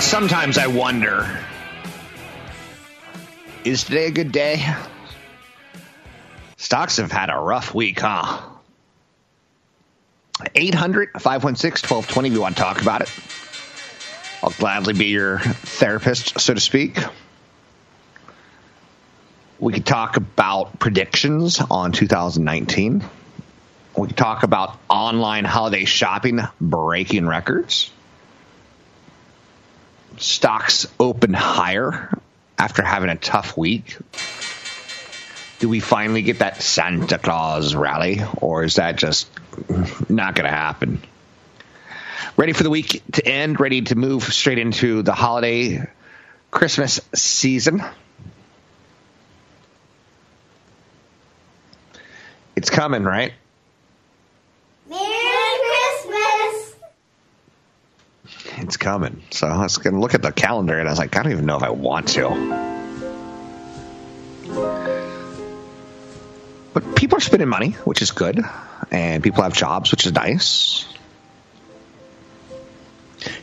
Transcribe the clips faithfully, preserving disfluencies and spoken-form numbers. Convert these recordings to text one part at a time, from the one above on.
Sometimes I wonder, is today a good day? Stocks have had a rough week, huh? eight hundred, five one six, one two two zero, if you want to talk about it. I'll gladly be your therapist, so to speak. We could talk about predictions on two thousand nineteen. We could talk about online holiday shopping breaking records. Stocks open higher after having a tough week. Do we finally get that Santa Claus rally, or is that just not going to happen? Ready for the week to end, ready to move straight into the holiday Christmas season. It's coming, right? It's coming. So I was going to look at the calendar, and I was like, I don't even know if I want to. But people are spending money, which is good. And people have jobs, which is nice.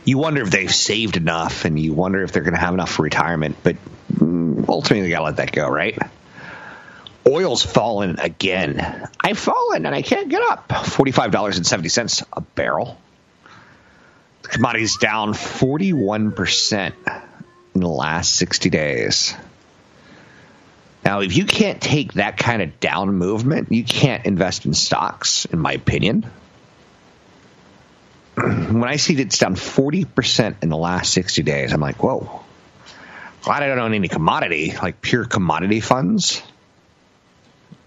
You wonder if they've saved enough, and you wonder if they're going to have enough for retirement. But ultimately, you got to let that go, right? Oil's fallen again. I've fallen, and I can't get up. forty-five dollars and seventy cents a barrel. Commodities down forty-one percent in the last sixty days. Now, if you can't take that kind of down movement, you can't invest in stocks, in my opinion. When I see that it's down forty percent in the last sixty days, I'm like, whoa. Glad I don't own any commodity, like pure commodity funds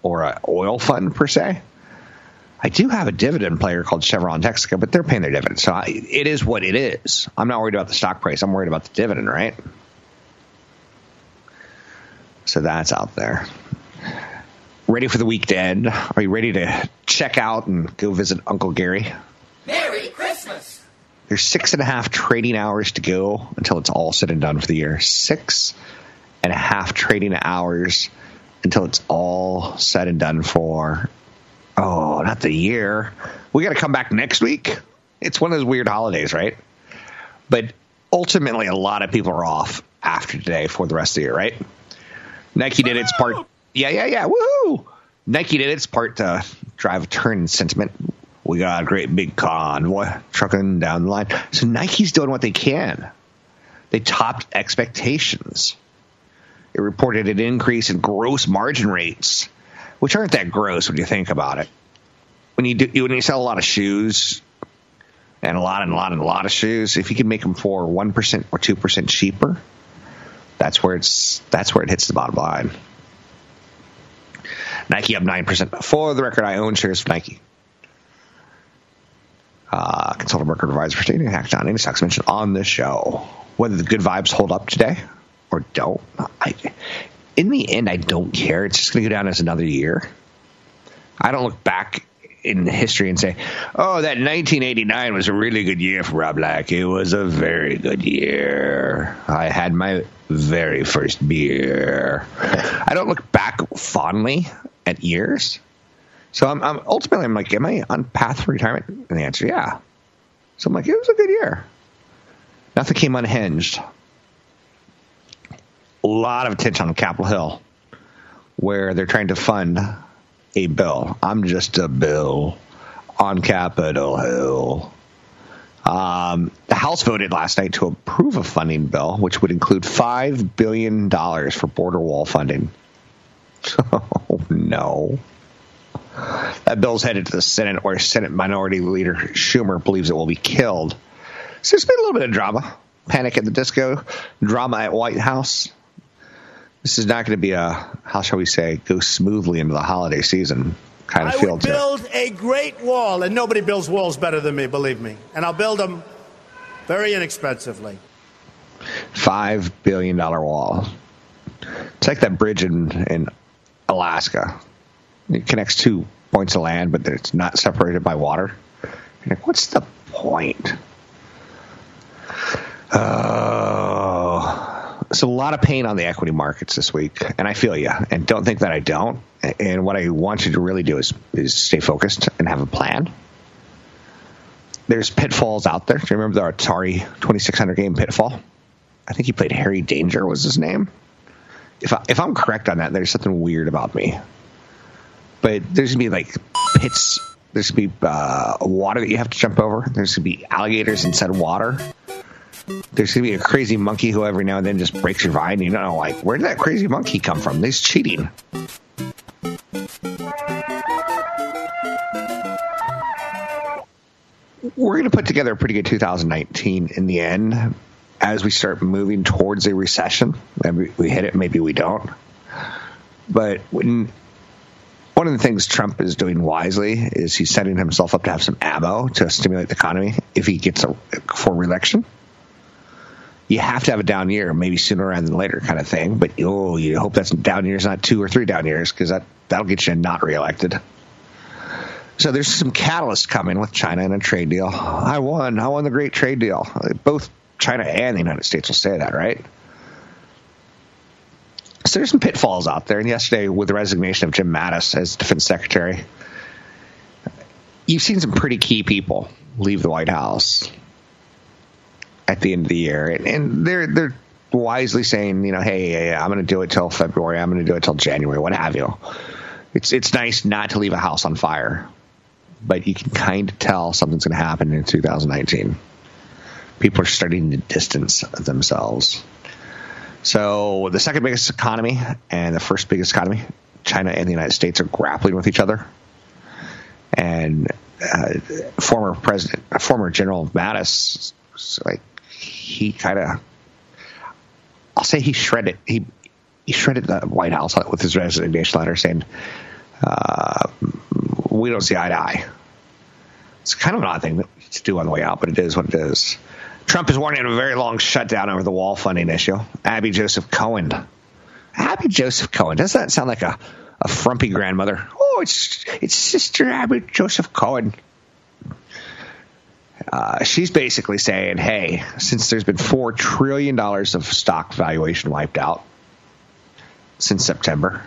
or an oil fund per se. I do have a dividend player called Chevron Texaco, but they're paying their dividends. So I, it is what it is. I'm not worried about the stock price. I'm worried about the dividend, right? So that's out there. Ready for the weekend? Are you ready to check out and go visit Uncle Gary? Merry Christmas! There's six and a half trading hours to go until it's all said and done for the year. Six and a half trading hours until it's all said and done for Oh, not the year. We got to come back next week. It's one of those weird holidays, right? But ultimately, a lot of people are off after today for the rest of the year, right? Nike did its part. Yeah, yeah, yeah. Woohoo! Nike did its part to drive a turn in sentiment. We got a great big convoy trucking down the line. So Nike's doing what they can. They topped expectations. It reported an increase in gross margin rates, which aren't that gross when you think about it. When you do, when you sell a lot of shoes, and a lot and a lot and a lot of shoes, if you can make them for one percent or two percent cheaper, that's where it's that's where it hits the bottom line. Nike up nine percent. For the record, I own shares of Nike. Uh, consultant market advisor for stating act on any stocks mentioned on this show. Whether the good vibes hold up today or don't, I. In the end, I don't care. It's just going to go down as another year. I don't look back in history and say, oh, that nineteen eighty-nine was a really good year for Rob Black. It was a very good year. I had my very first beer. I don't look back fondly at years. So I'm, I'm ultimately, I'm like, am I on path for retirement? And the answer, yeah. So I'm like, it was a good year. Nothing came unhinged. A lot of attention on Capitol Hill, where they're trying to fund a bill. I'm just a bill on Capitol Hill. Um, the House voted last night to approve a funding bill, which would include five billion dollars for border wall funding. Oh, no. That bill's headed to the Senate, where Senate Minority Leader Schumer believes it will be killed. So there's been a little bit of drama. Panic at the Disco, drama at White House. This is not going to be a, how shall we say, go smoothly into the holiday season kind of I field. I build here. a great wall, and nobody builds walls better than me, believe me. And I'll build them very inexpensively. Five billion dollar wall. It's like that bridge in, in Alaska. It connects two points of land, but it's not separated by water. You're like, what's the point? Oh. It's a lot of pain on the equity markets this week, and I feel you. And don't think that I don't. And what I want you to really do is, is stay focused and have a plan. There's pitfalls out there. Do you remember the Atari twenty-six hundred game Pitfall? I think he played Harry Danger was his name. If, I, if I'm correct on that, there's something weird about me. But there's going to be like pits. There's going to be uh, water that you have to jump over. There's going to be alligators inside water. There's going to be a crazy monkey who every now and then just breaks your vine. You don't know, like, where did that crazy monkey come from? He's cheating. We're going to put together a pretty good two thousand nineteen in the end as we start moving towards a recession. Maybe we hit it, maybe we don't. But when, one of the things Trump is doing wisely is he's setting himself up to have some ammo to stimulate the economy if he gets a, for re-election. You have to have a down year, maybe sooner rather than later kind of thing. But, oh, you hope that's down years, not two or three down years, because that, that'll get you not reelected. So there's some catalysts coming with China and a trade deal. I won. I won the great trade deal. Both China and the United States will say that, right? So there's some pitfalls out there. And yesterday, with the resignation of Jim Mattis as defense secretary, you've seen some pretty key people leave the White House at the end of the year. And, and they're they're wisely saying, you know, hey, yeah, yeah, I'm going to do it till February. I'm going to do it till January, what have you. It's it's nice not to leave a house on fire, but you can kind of tell something's going to happen in two thousand nineteen. People are starting to distance themselves. So the second biggest economy and the first biggest economy, China and the United States, are grappling with each other. And uh, former president, former General Mattis, so like he kind of, I'll say he shredded, he he shredded the White House with his resignation letter saying, uh, we don't see eye to eye. It's kind of an odd thing to do on the way out, but it is what it is. Trump is warning of a very long shutdown over the wall funding issue. Abby Joseph Cohen. Abby Joseph Cohen. Doesn't that sound like a, a frumpy grandmother? Oh, it's it's Sister Abby Joseph Cohen. Uh, she's basically saying, hey, since there's been four trillion dollars of stock valuation wiped out since September,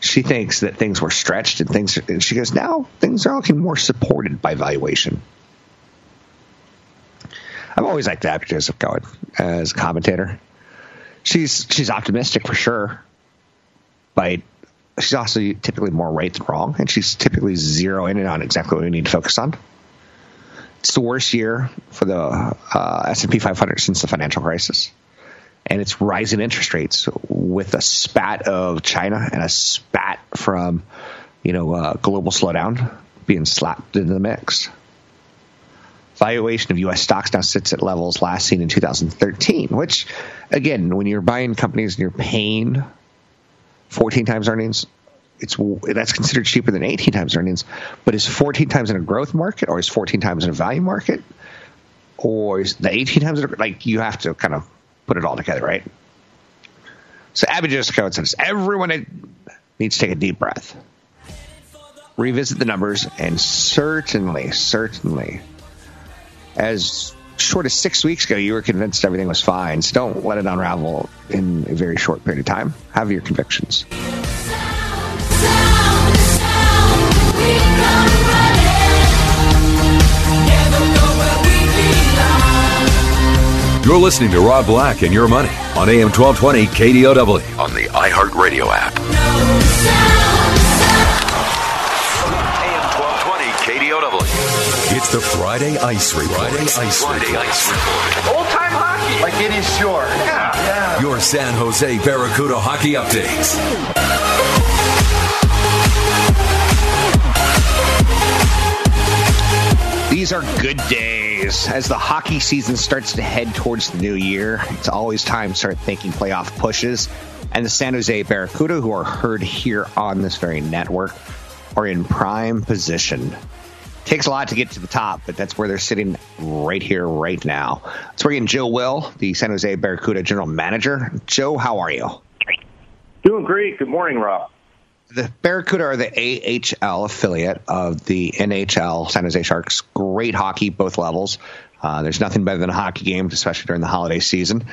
she thinks that things were stretched and things. And she goes, now things are looking more supported by valuation. I've always liked Abby Joseph Cohen as a commentator. She's she's optimistic for sure, but she's also typically more right than wrong, and she's typically zeroing in on exactly what we need to focus on. It's the worst year for the uh, S and P five hundred since the financial crisis, and it's rising interest rates with a spat of China and a spat from, you know, uh, global slowdown being slapped into the mix. Valuation of U S stocks now sits at levels last seen in two thousand thirteen, which, again, when you're buying companies and you're paying fourteen times earnings, It's that's considered cheaper than eighteen times earnings, but is fourteen times in a growth market, or is fourteen times in a value market, or is the eighteen times in a, like, you have to kind of put it all together, right? So Abby Joseph Cohen says everyone needs to take a deep breath. revisit the numbers, and certainly, certainly, as short as six weeks ago, you were convinced everything was fine. So don't let it unravel in a very short period of time. Have your convictions. Sound, sound, sound. We come running. Never know where we belong. You're listening to Rob Black and Your Money on A M twelve twenty K D O W on the iHeartRadio app. No sound, sound. It's the Friday Ice Report. Friday Ice Friday Report. Ice Report. Old-time hockey. Like it is sure. Yeah. yeah. Your San Jose Barracuda hockey updates. These are good days. As the hockey season starts to head towards the new year, it's always time to start thinking playoff pushes. And the San Jose Barracuda, who are heard here on this very network, are in prime position. Takes a lot to get to the top, but that's where they're sitting right here, right now. Let's bring in Joe Will, the San Jose Barracuda general manager. Joe, how are you? Doing great. Good morning, Rob. The Barracuda are the A H L affiliate of the N H L San Jose Sharks. Great hockey, both levels. Uh, there's nothing better than a hockey game, especially during the holiday season.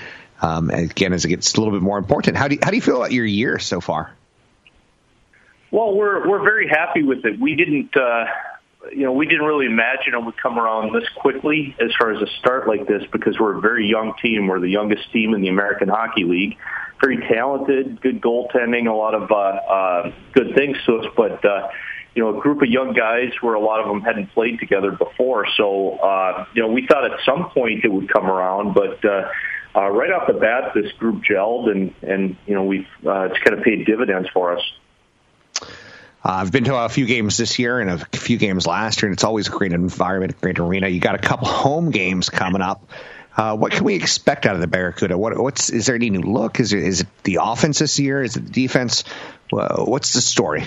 Um, and again, as it gets a little bit more important, how do you, how do you feel about your year so far? Well, we're we're very happy with it. We didn't. Uh, You know, we didn't really imagine it would come around this quickly as far as a start like this, because we're a very young team. We're the youngest team in the American Hockey League. Very talented, good goaltending, a lot of uh, uh, good things to us. But, uh, you know, a group of young guys where a lot of them hadn't played together before. So, uh, you know, we thought at some point it would come around. But uh, uh, right off the bat, this group gelled, and, and you know, we've uh, it's kind of paid dividends for us. Uh, I've been to a few games this year and a few games last year, and it's always a great environment, a great arena. You got a couple home games coming up. Uh, what can we expect out of the Barracuda? What, what's is there any new look? Is, there, is it the offense this year? Is it the defense? What's the story?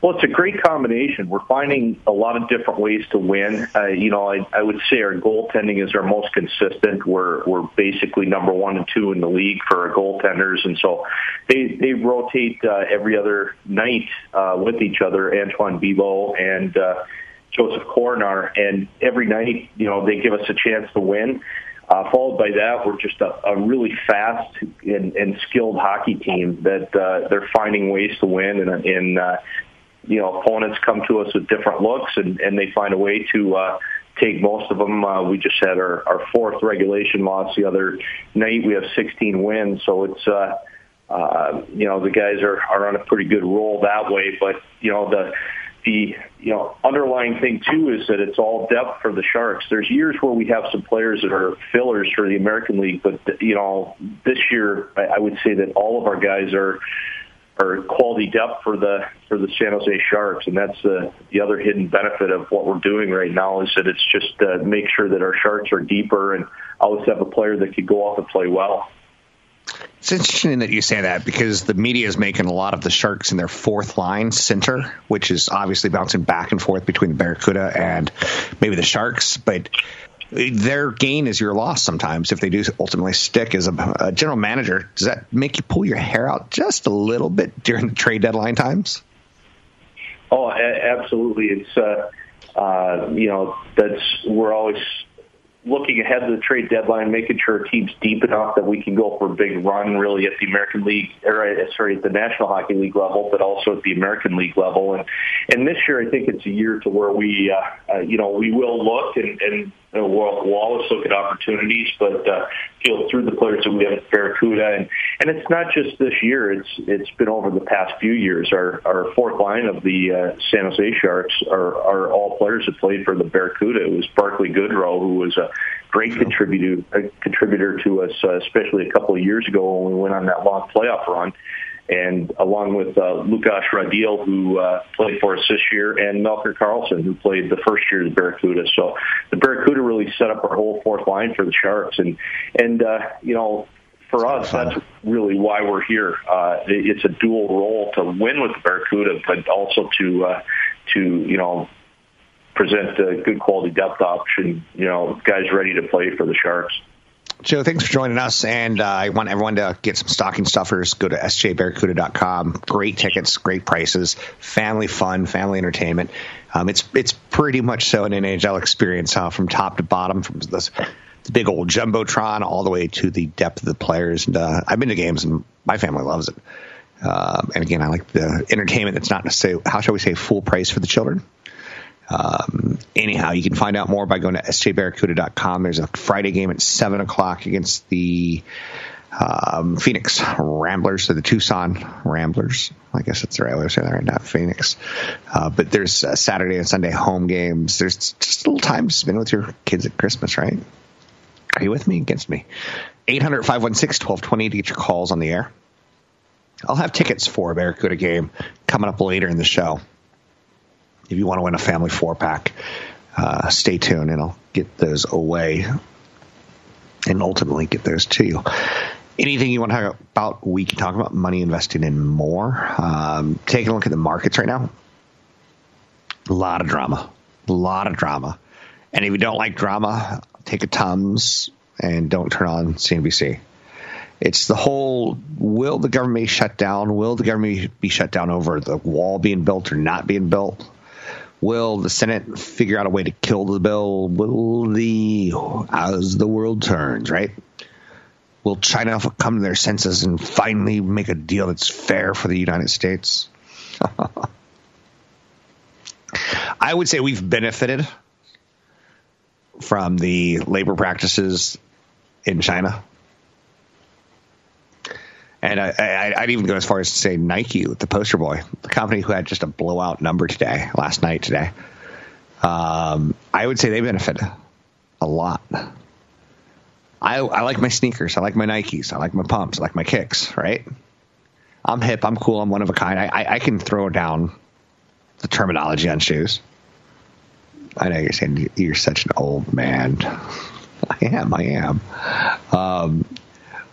Well, it's a great combination. We're finding a lot of different ways to win. Uh, you know, I, I would say our goaltending is our most consistent. We're we're basically number one and two in the league for our goaltenders, and so they they rotate uh, every other night uh, with each other. Antoine Bebo and uh, Joseph Kornar, and every night, you know, they give us a chance to win. Uh, followed by that, we're just a, a really fast and, and skilled hockey team that uh, they're finding ways to win and in. You know, opponents come to us with different looks, and, and they find a way to uh, take most of them. Uh, we just had our, our fourth regulation loss the other night. We have sixteen wins, so it's, uh, uh, you know, the guys are, are on a pretty good roll that way. But, you know, the the you know underlying thing, too, is that it's all depth for the Sharks. There's years where we have some players that are fillers for the American League, but, you know, this year I, I would say that all of our guys are – or quality depth for the for the San Jose Sharks, and that's the the other hidden benefit of what we're doing right now is that it's just uh, make sure that our Sharks are deeper and always have a player that could go off and play well. It's interesting that you say that, because the media is making a lot of the Sharks in their fourth line center, which is obviously bouncing back and forth between the Barracuda and maybe the Sharks, but their gain is your loss sometimes if they do ultimately stick. As a, a general manager, does that make you pull your hair out just a little bit during the trade deadline times? Oh, a- absolutely. It's, uh, uh, you know, that's we're always looking ahead to the trade deadline, making sure our team's deep enough that we can go for a big run really at the American League, or sorry, at the National Hockey League level, but also at the American League level. And, and this year, I think it's a year to where we, uh, uh, you know, we will look and, and You know, we'll, we'll always look at opportunities, but uh, feel through the players that we have at Barracuda, and, and it's not just this year. It's it's been over the past few years. Our our fourth line of the uh, San Jose Sharks are, are all players that played for the Barracuda. It was Barkley Goodrow, who was a great yeah. contributor a contributor to us, uh, especially a couple of years ago when we went on that long playoff run. And along with uh, Lukasz Radil, who uh, played for us this year, and Melker Carlson, who played the first year of the Barracuda. So the Barracuda really set up our whole fourth line for the Sharks. And, and uh, you know, for us, that's really why we're here. Uh, it's a dual role to win with the Barracuda, but also to, uh, to you know, present a good quality depth option, you know, guys ready to play for the Sharks. Joe, thanks for joining us, and uh, I want everyone to get some stocking stuffers. Go to S J Barracuda dot com. Great tickets, great prices, family fun, family entertainment. Um, it's it's pretty much so an N H L experience uh, from top to bottom, from this big old jumbotron all the way to the depth of the players. And uh, I've been to games, and my family loves it. Uh, and again, I like the entertainment that's not necessarily, how shall we say, full price for the children. Um, anyhow, you can find out more by going to S J Barracuda dot com. There's a Friday game at seven o'clock against the um, Phoenix Ramblers, or the Tucson Ramblers. I guess that's the right way of saying that right now, Phoenix. Uh, but there's uh, Saturday and Sunday home games. There's just a little time to spend with your kids at Christmas, right? Are you with me? Against me? eight hundred, five one six, one two two zero to get your calls on the air. I'll have tickets for a Barracuda game coming up later in the show. If you want to win a family four-pack, uh, stay tuned, and I'll get those away and ultimately get those to you. Anything you want to talk about, we can talk about money, investing, and more. Um, taking a look at the markets right now. A lot of drama. A lot of drama. And if you don't like drama, take a Tums and don't turn on C N B C. It's the whole, will the government be shut down? Will the government be shut down over the wall being built or not being built? Will the Senate figure out a way to kill the bill? Will the, as the world turns, right? Will China come to their senses and finally make a deal that's fair for the United States? I would say we've benefited from the labor practices in China. And I, I, I'd even go as far as to say Nike, the poster boy, the company who had just a blowout number today, last night, today. Um, I would say they benefit a lot. I, I like my sneakers. I like my Nikes. I like my pumps. I like my kicks, right? I'm hip. I'm cool. I'm one of a kind. I, I, I can throw down the terminology on shoes. I know you're saying you're such an old man. I am. I am. Um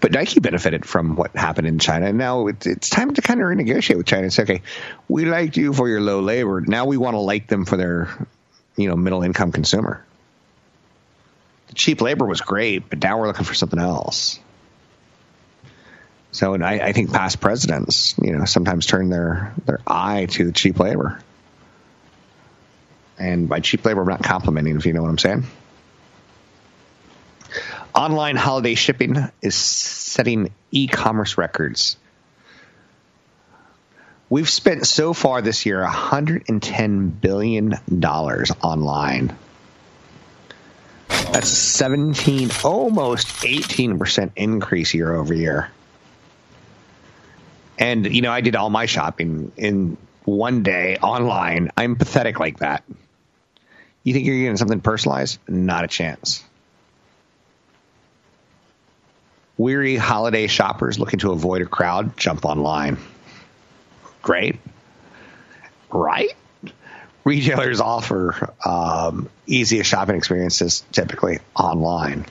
But Nike benefited from what happened in China. Now it's, it's time to kind of renegotiate with China and say, okay, we liked you for your low labor. Now we want to like them for their, you know, middle income consumer. The cheap labor was great, but now we're looking for something else. So, and I, I think past presidents, you know, sometimes turn their, their eye to the cheap labor. And by cheap labor, I'm not complimenting, if you know what I'm saying. Online holiday shipping is setting e-commerce records. We've spent so far this year one hundred ten billion dollars online. That's seventeen, almost eighteen percent increase year over year. And, you know, I did all my shopping in one day online. I'm pathetic like that. You think you're getting something personalized? Not a chance. Weary holiday shoppers looking to avoid a crowd, jump online. Great. Right? Retailers offer um, easiest shopping experiences typically online.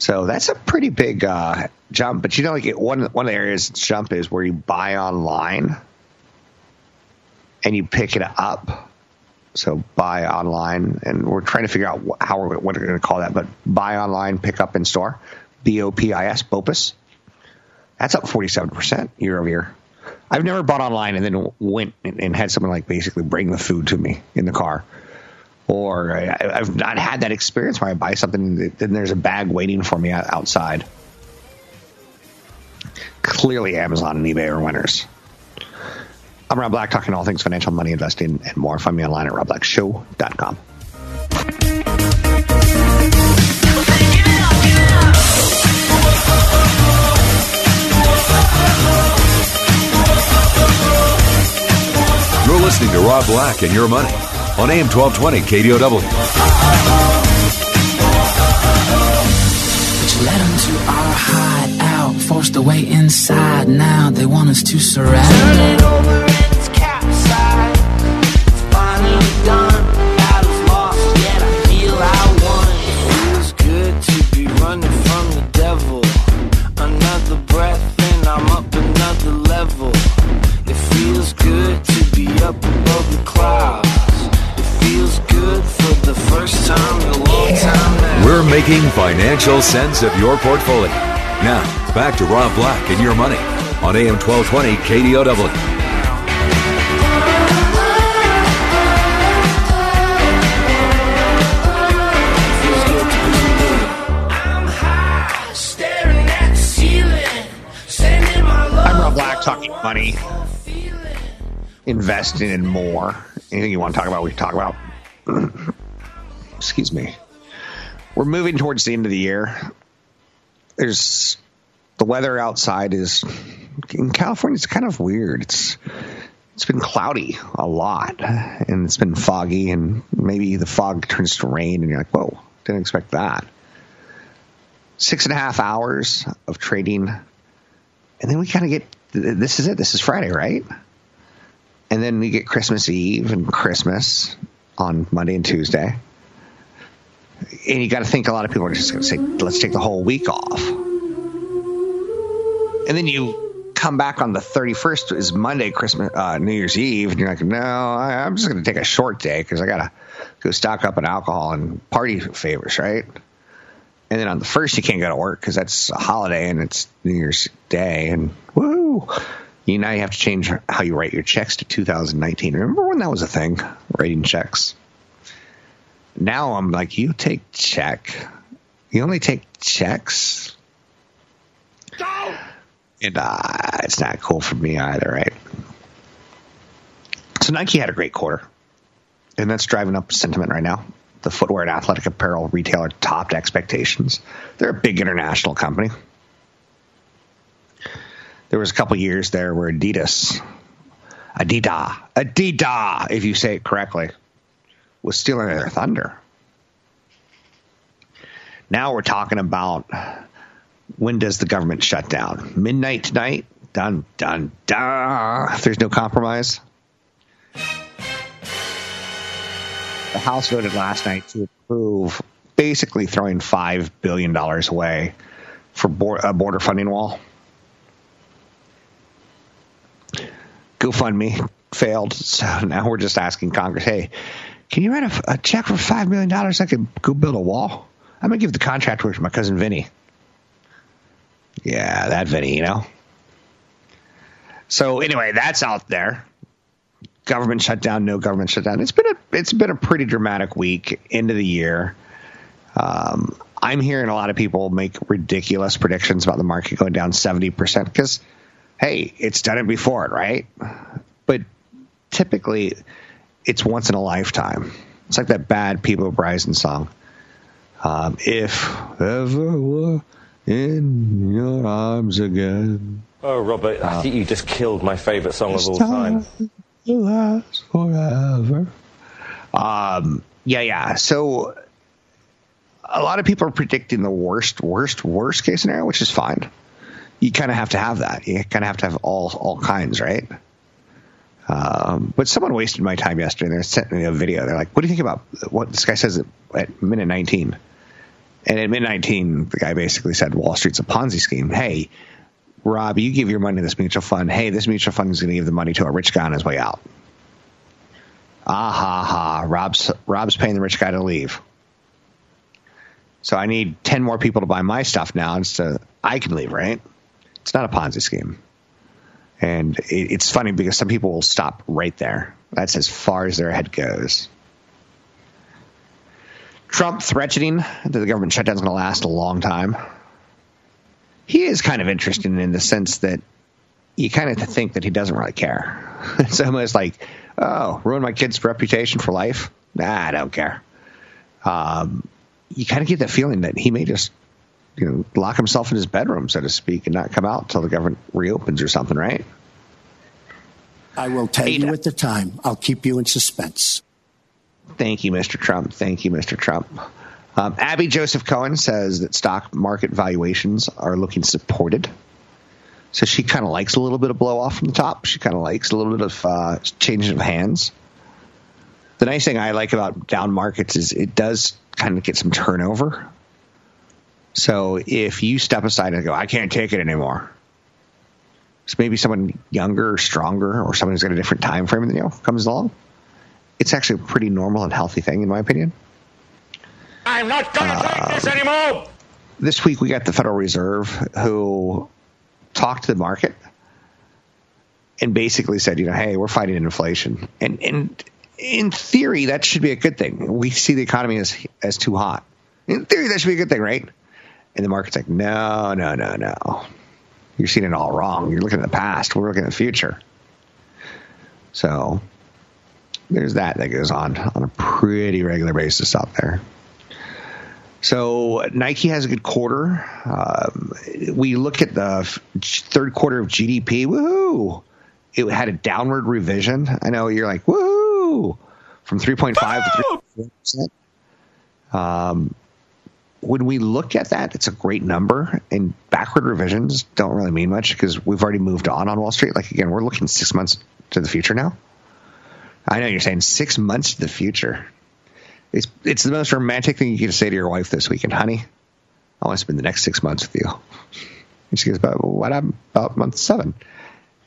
So that's a pretty big uh, jump. But you know, like it, one, one of the areas it's jump is where you buy online and you pick it up. So buy online. And we're trying to figure out how we're, what we're going to call that. But buy online, pick up in store. B O P I S, BOPIS. That's up forty-seven percent year over year. I've never bought online and then went and, and had someone like basically bring the food to me in the car. Or I, I've not had that experience where I buy something and then there's a bag waiting for me outside. Clearly Amazon and eBay are winners. I'm Rob Black, talking all things financial, money, investing, and more. Find me online at Rob Black Show dot com. You're listening to Rob Black and Your Money on A M twelve twenty K D O W. But you led them to our hideout, forced the way inside. Now they want us to surround. Turn it over, it's capsized. It's finally done. Battle's lost, yet I feel I won. It feels good to be running from the devil. Another breath and I'm up another level. It feels good to be up above the clouds. It feels good for the first time in a long time now. We're making financial sense of your portfolio. Now, back to Rob Black and Your Money on A M twelve twenty K D O W. Talking money, investing in more. Anything you want to talk about, we can talk about. Excuse me. We're moving towards the end of the year. There's the weather outside is in California. It's kind of weird. It's it's been cloudy a lot, and it's been foggy, and maybe the fog turns to rain, and you're like, whoa, didn't expect that. Six and a half hours of trading, and then we kind of get. This is it. This is Friday, right? And then we get Christmas Eve and Christmas on Monday and Tuesday. And you got to think a lot of people are just going to say, let's take the whole week off. And then you come back on the thirty-first is Monday, Christmas, uh, New Year's Eve. And you're like, no, I, I'm just going to take a short day because I got to go stock up on alcohol and party favors, right? And then on the first, you can't go to work because that's a holiday and it's New Year's Day. And woo, you now you have to change how you write your checks to two thousand nineteen. Remember when that was a thing, writing checks? Now I'm like, you take check. You only take checks. Go! And uh, it's not cool for me either, right? So Nike had a great quarter. And that's driving up sentiment right now. The footwear and athletic apparel retailer topped expectations. They're a big international company. There was a couple years there where Adidas, Adidas, Adidas, if you say it correctly, was stealing their thunder. Now we're talking about when does the government shut down? Midnight tonight? Dun, dun, dun. If there's no compromise. The House voted last night to approve basically throwing five billion dollars away for board, a border funding wall. GoFundMe failed, so now we're just asking Congress, hey, can you write a, a check for five million dollars I could go build a wall? I'm going to give the contract to my cousin Vinny. Yeah, that Vinny, you know. So anyway, that's out there. Government shutdown, no government shutdown. It's been a it's been a pretty dramatic week, end of the year. Um, I'm hearing a lot of people make ridiculous predictions about the market going down seventy percent because, hey, it's done it before, right? But typically, it's once in a lifetime. It's like that bad Peebo Bryson song. Um, if ever were in your arms again. Oh, Robert, uh, I think you just killed my favorite song of all time. time. Last forever. Um, yeah, yeah. So a lot of people are predicting the worst, worst, worst case scenario, which is fine. You kind of have to have that. You kind of have to have all, all kinds, right? Um, but someone wasted my time yesterday. They sent me a video. They're like, what do you think about what this guy says at minute nineteen? And at minute nineteen, the guy basically said Wall Street's a Ponzi scheme. Hey, Rob, you give your money to this mutual fund. Hey, this mutual fund is going to give the money to a rich guy on his way out. Ah, ha, ha. Rob's, Rob's paying the rich guy to leave. So I need ten more people to buy my stuff now so I can leave, right? It's not a Ponzi scheme. And it, it's funny because some people will stop right there. That's as far as their head goes. Trump threatening that the government shutdown is going to last a long time. He is kind of interesting in the sense that you kind of think that he doesn't really care. It's almost like, oh, ruin my kid's reputation for life? Nah, I don't care. Um, you kind of get that feeling that he may just, you know, lock himself in his bedroom, so to speak, and not come out until the government reopens or something, right? I will tell you at the time. I'll keep you in suspense. Thank you, Mister Trump. Thank you, Mister Trump. Um, Abby Joseph Cohen says that stock market valuations are looking supported. So she kind of likes a little bit of blow off from the top. She kind of likes a little bit of uh, change of hands. The nice thing I like about down markets is it does kind of get some turnover. So if you step aside and go, I can't take it anymore. So maybe someone younger or stronger or someone who's got a different time frame than you comes along. It's actually a pretty normal and healthy thing, in my opinion. I'm not going to uh, take this anymore. This week we got the Federal Reserve, who talked to the market and basically said, you know, hey, we're fighting inflation. And, and in theory, that should be a good thing. We see the economy as as too hot. In theory, that should be a good thing, right? And the market's like, no, no, no, no. You're seeing it all wrong. You're looking at the past. We're looking at the future. So there's that that goes on on a pretty regular basis out there. So Nike has a good quarter. Um, we look at the f- third quarter of G D P. Woohoo! It had a downward revision. I know you're like, woohoo! From three point five oh! to three percent. Um, when we look at that, it's a great number. And backward revisions don't really mean much because we've already moved on on Wall Street. Like, again, we're looking six months to the future now. I know you're saying six months to the future. It's it's the most romantic thing you can say to your wife this weekend. Honey, I want to spend the next six months with you. And she goes, but what about month seven?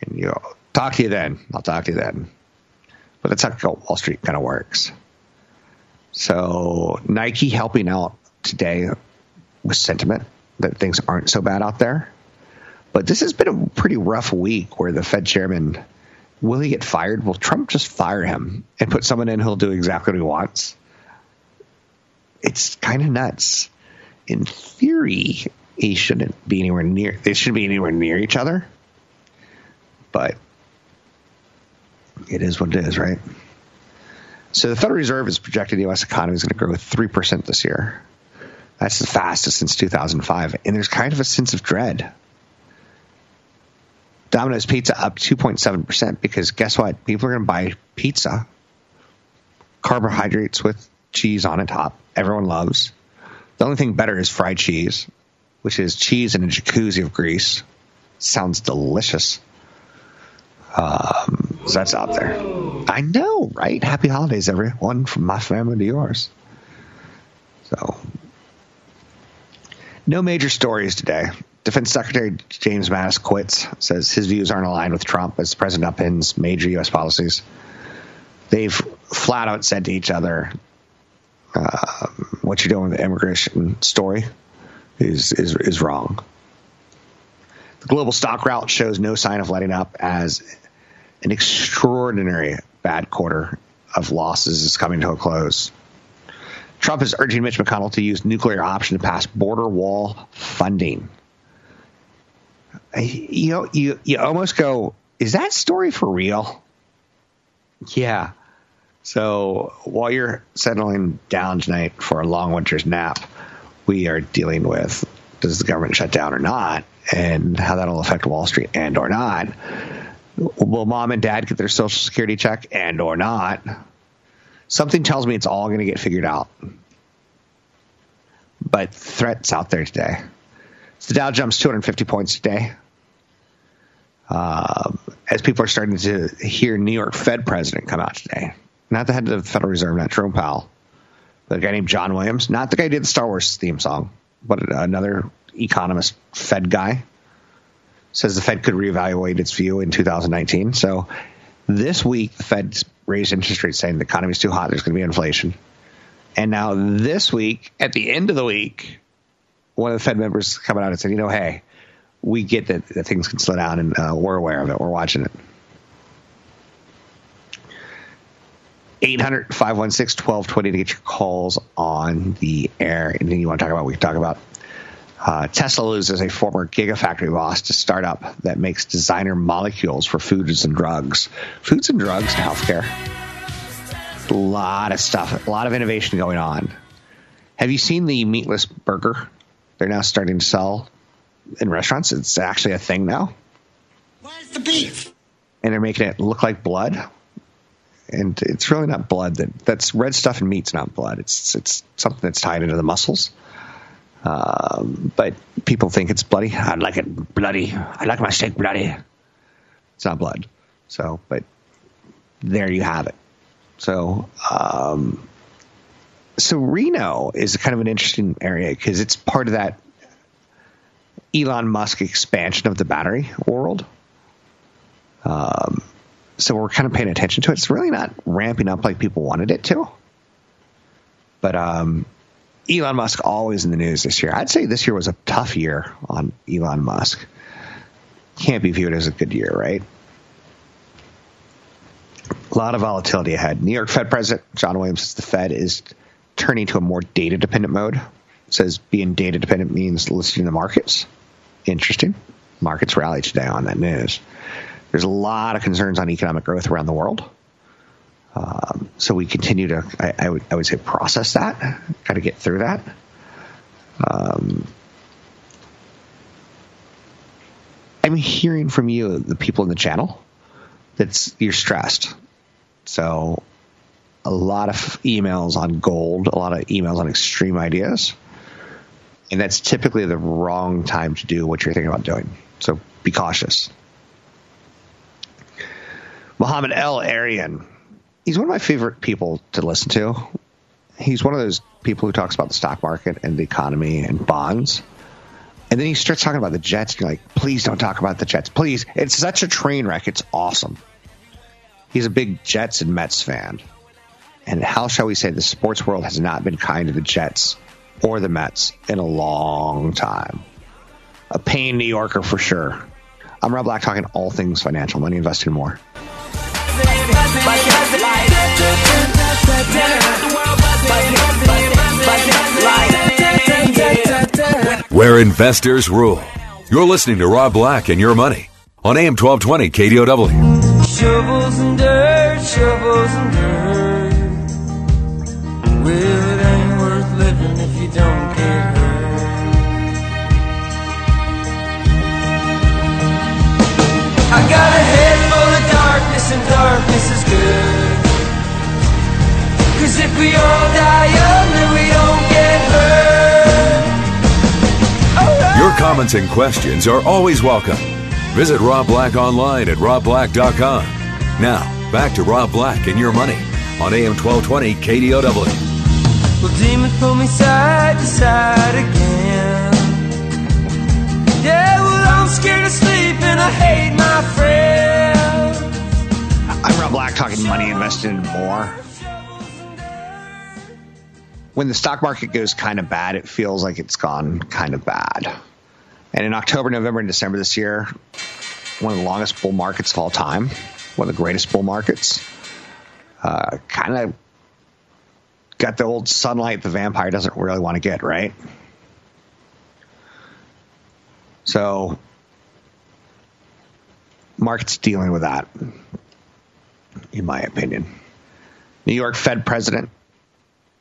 And you go, talk to you then. I'll talk to you then. But that's how Wall Street kind of works. So Nike helping out today with sentiment that things aren't so bad out there. But this has been a pretty rough week where the Fed chairman, will he get fired? Will Trump just fire him and put someone in who'll do exactly what he wants? It's kind of nuts. In theory, he shouldn't be anywhere near. They shouldn't be anywhere near each other. But it is what it is, right? So the Federal Reserve is projected the U S economy is going to grow three percent this year. That's the fastest since two thousand five. And there's kind of a sense of dread. Domino's Pizza up two point seven percent because guess what? People are going to buy pizza, carbohydrates with cheese on top. Everyone loves. The only thing better is fried cheese, which is cheese in a jacuzzi of grease. Sounds delicious. Um, so that's out there. I know, right? Happy holidays, everyone, from my family to yours. So, no major stories today. Defense Secretary James Mattis quits, says his views aren't aligned with Trump as the president upends major U S policies. They've flat out said to each other, Uh, what you're doing with the immigration story is, is is wrong. The global stock rout shows no sign of letting up as an extraordinary bad quarter of losses is coming to a close. Trump is urging Mitch McConnell to use nuclear option to pass border wall funding. You know, you, you almost go, is that story for real? Yeah. So while you're settling down tonight for a long winter's nap, we are dealing with does the government shut down or not and how that will affect Wall Street and or not. Will mom and dad get their Social Security check and or not? Something tells me it's all going to get figured out. But threats out there today. So the Dow jumps two hundred fifty points today. Um, as people are starting to hear New York Fed president come out today. Not the head of the Federal Reserve, not Jerome Powell, but a guy named John Williams. Not the guy who did the Star Wars theme song, but another economist Fed guy. Says the Fed could reevaluate its view in two thousand nineteen. So this week, the Fed raised interest rates saying the economy is too hot. There's going to be inflation. And now this week, at the end of the week, one of the Fed members coming out and said, you know, hey, we get that, that things can slow down and uh, we're aware of it. We're watching it. eight hundred, five one six, one two two zero to get your calls on the air. Anything you want to talk about, we can talk about. Uh, Tesla loses a former Gigafactory boss to startup that makes designer molecules for foods and drugs. Foods and drugs to healthcare. A lot of stuff. A lot of innovation going on. Have you seen the meatless burger? They're now starting to sell in restaurants. It's actually a thing now. Where's the beef? And they're making it look like blood. And it's really not blood. That that's red stuff in meat's not blood. It's it's something that's tied into the muscles. Um, but people think it's bloody. I like it bloody. I like my steak bloody. It's not blood. So, but there you have it. So, um, so Reno is kind of an interesting area because it's part of that Elon Musk expansion of the battery world. Um. So we're kind of paying attention to it. It's really not ramping up like people wanted it to. But um, Elon Musk always in the news this year. I'd say this year was a tough year on Elon Musk. Can't be viewed as a good year, right? A lot of volatility ahead. New York Fed President John Williams says the Fed is turning to a more data-dependent mode. Says being data-dependent means listening to markets. Interesting. Markets rallied today on that news. There's a lot of concerns on economic growth around the world. Um, so we continue to, I, I, would, I would say, process that, kind of get through that. Um, I'm hearing from you, the people in the channel, that you're stressed. So a lot of emails on gold, a lot of emails on extreme ideas. And that's typically the wrong time to do what you're thinking about doing. So be cautious. Muhammad El Aryan. He's one of my favorite people to listen to. He's one of those people who talks about the stock market and the economy and bonds. And then he starts talking about the Jets. And you're like, please don't talk about the Jets. Please. It's such a train wreck. It's awesome. He's a big Jets and Mets fan. And how shall we say the sports world has not been kind to the Jets or the Mets in a long time. A pain New Yorker for sure. I'm Rob Black, talking all things financial, money, investing, more. Where investors rule. You're listening to Rob Black and Your Money on A M twelve twenty K D O W. Shovels and dirt, shovels and dirt. Well, it ain't worth living if you don't get hurt. I got a head full of darkness, and darkness is good. Cause if we all die young, then we don't get hurt. Right. Your comments and questions are always welcome. Visit Rob Black online at rob black dot com. Now, back to Rob Black and Your Money on A M twelve twenty K D O W. Well, demons pull me side to side again. Yeah, well, I'm scared of sleep and I hate my friends. I'm Rob Black, talking money, investing, and more. When the stock market goes kind of bad, it feels like it's gone kind of bad. And in October, November, and December this year, one of the longest bull markets of all time, one of the greatest bull markets, uh, kind of got the old sunlight the vampire doesn't really want to get, right? So market's dealing with that, in my opinion. New York Fed President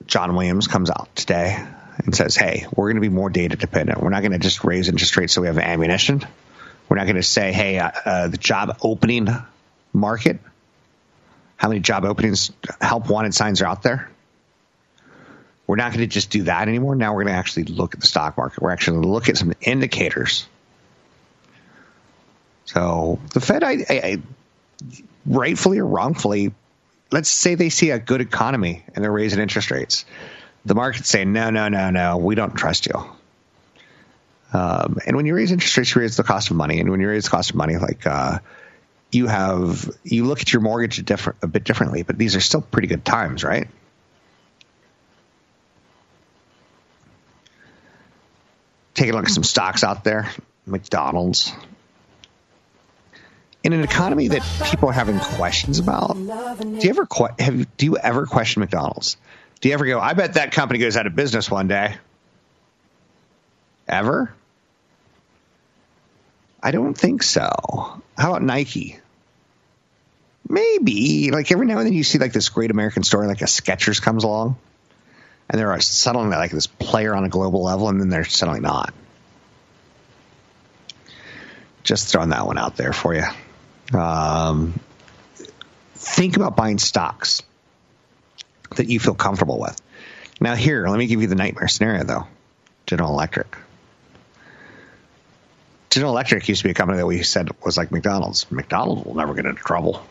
John Williams comes out today and says, hey, we're going to be more data dependent. We're not going to just raise interest rates so we have ammunition. We're not going to say, hey, uh, uh, the job opening market, how many job openings, help wanted signs are out there. We're not going to just do that anymore. Now we're going to actually look at the stock market. We're actually going to look at some indicators. So the Fed, I, I, I rightfully or wrongfully, let's say they see a good economy and they're raising interest rates. The market's saying, no, no, no, no, we don't trust you. Um, and when you raise interest rates, you raise the cost of money. And when you raise the cost of money, like uh, you have, you look at your mortgage a, different, a bit differently, but these are still pretty good times, right? Take a look at some stocks out there, McDonald's. In an economy that people are having questions about, do you ever have, do you ever question McDonald's? Do you ever go, I bet that company goes out of business one day? Ever? I don't think so. How about Nike? Maybe. Like every now and then you see like this great American story, like a Skechers comes along, and they're settling like this player on a global level, and then they're settling not. Just throwing that one out there for you. Um, think about buying stocks that you feel comfortable with. Now here, let me give you the nightmare scenario, though. General Electric. General Electric used to be a company that we said was like McDonald's. McDonald's will never get into trouble.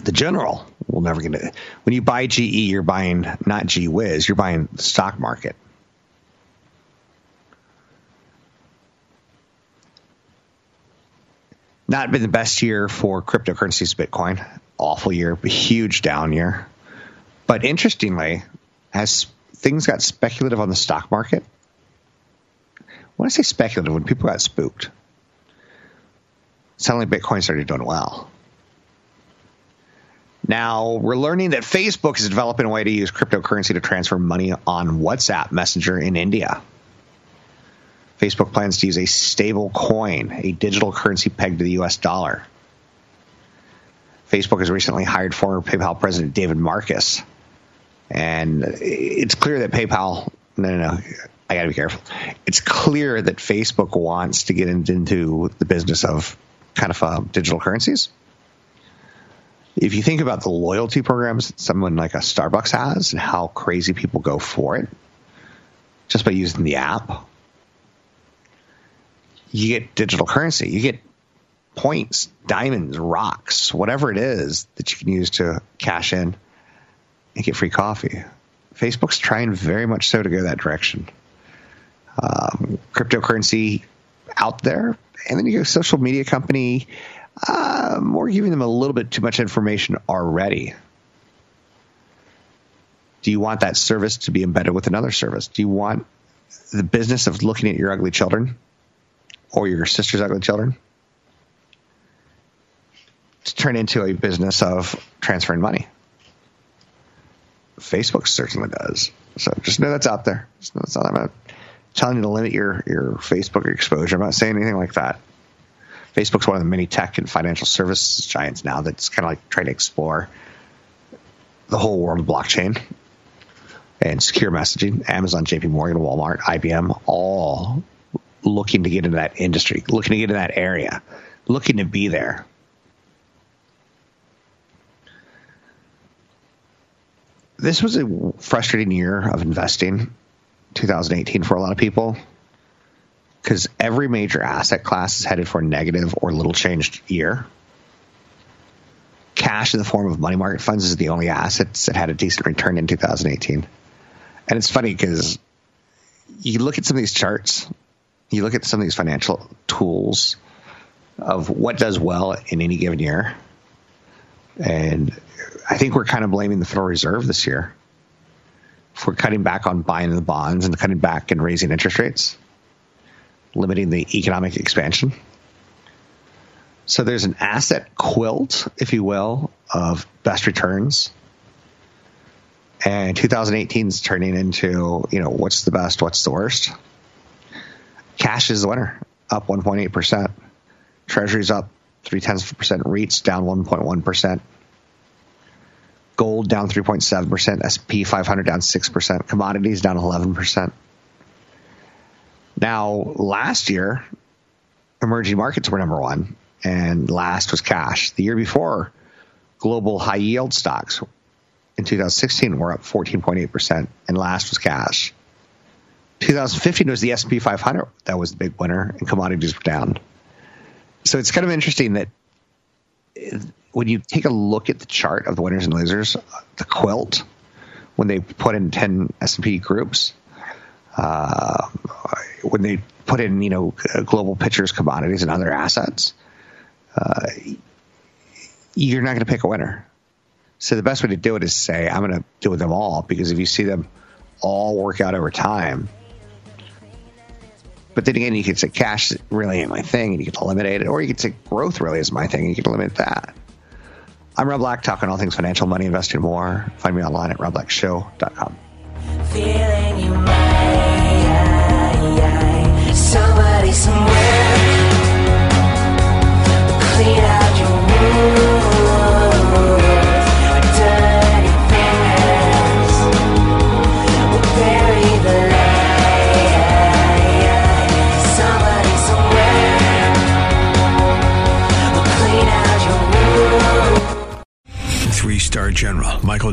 The General will never get into it. When you buy G E, you're buying not G-Wiz, you're buying the stock market. Not been the best year for cryptocurrencies, Bitcoin. Awful year, huge down year. But interestingly, has things got speculative on the stock market. When I say speculative, when people got spooked, suddenly Bitcoin started doing well. Now, we're learning that Facebook is developing a way to use cryptocurrency to transfer money on WhatsApp Messenger in India. Facebook plans to use a stable coin, a digital currency pegged to the U S dollar. Facebook has recently hired former PayPal president David Marcus. And it's clear that PayPal – no, no, no. I got to be careful. It's clear that Facebook wants to get into the business of kind of uh, digital currencies. If you think about the loyalty programs that someone like a Starbucks has and how crazy people go for it just by using the app, you get digital currency. You get points, diamonds, rocks, whatever it is that you can use to cash in and get free coffee. Facebook's trying very much so to go that direction. Um, cryptocurrency out there, and then you get a social media company. Um, we're giving them a little bit too much information already. Do you want that service to be embedded with another service? Do you want the business of looking at your ugly children or your sister's ugly children to turn into a business of transferring money? Facebook certainly does. So just know that's out there. Just know that's out there. I'm not telling you to limit your, your Facebook exposure. I'm not saying anything like that. Facebook's one of the many tech and financial services giants now that's kind of like trying to explore the whole world of blockchain and secure messaging. Amazon, J P Morgan, Walmart, I B M, all looking to get into that industry, looking to get in that area, looking to be there. This was a frustrating year of investing, two thousand eighteen, for a lot of people, because every major asset class is headed for a negative or little changed year. Cash in the form of money market funds is the only asset that had a decent return in two thousand eighteen. And it's funny because you look at some of these charts, you look at some of these financial tools of what does well in any given year. And I think we're kind of blaming the Federal Reserve this year for cutting back on buying the bonds and cutting back and raising interest rates, limiting the economic expansion. So there's an asset quilt, if you will, of best returns. And two thousand eighteen is turning into, you know, what's the best, what's the worst? Cash is the winner, up one point eight percent. Treasuries up three tenths of a percent. REITs down one point one percent. Gold down three point seven percent. S and P five hundred down six percent. Commodities down eleven percent. Now, last year, emerging markets were number one, and last was cash. The year before, global high-yield stocks in two thousand sixteen were up fourteen point eight percent, and last was cash. two thousand fifteen was the S and P five hundred. That was the big winner, and commodities were down. So it's kind of interesting that when you take a look at the chart of the winners and losers, the quilt, when they put in ten S and P groups, Uh, when they put in, you know, global pictures, commodities, and other assets, uh, you're not going to pick a winner. So the best way to do it is say, I'm going to do with them all, because if you see them all work out over time. But then again, you could say cash really ain't my thing, and you can eliminate it. Or you could say growth really is my thing, and you can eliminate that. I'm Rob Black, talking all things financial, money, investing, more. Find me online at rob black show dot com. Feeling you might. Somebody somewhere, clean out your wounds, dirty fingers, we'll bury the light. Somebody somewhere, we'll clean out your wounds. Three-star General Michael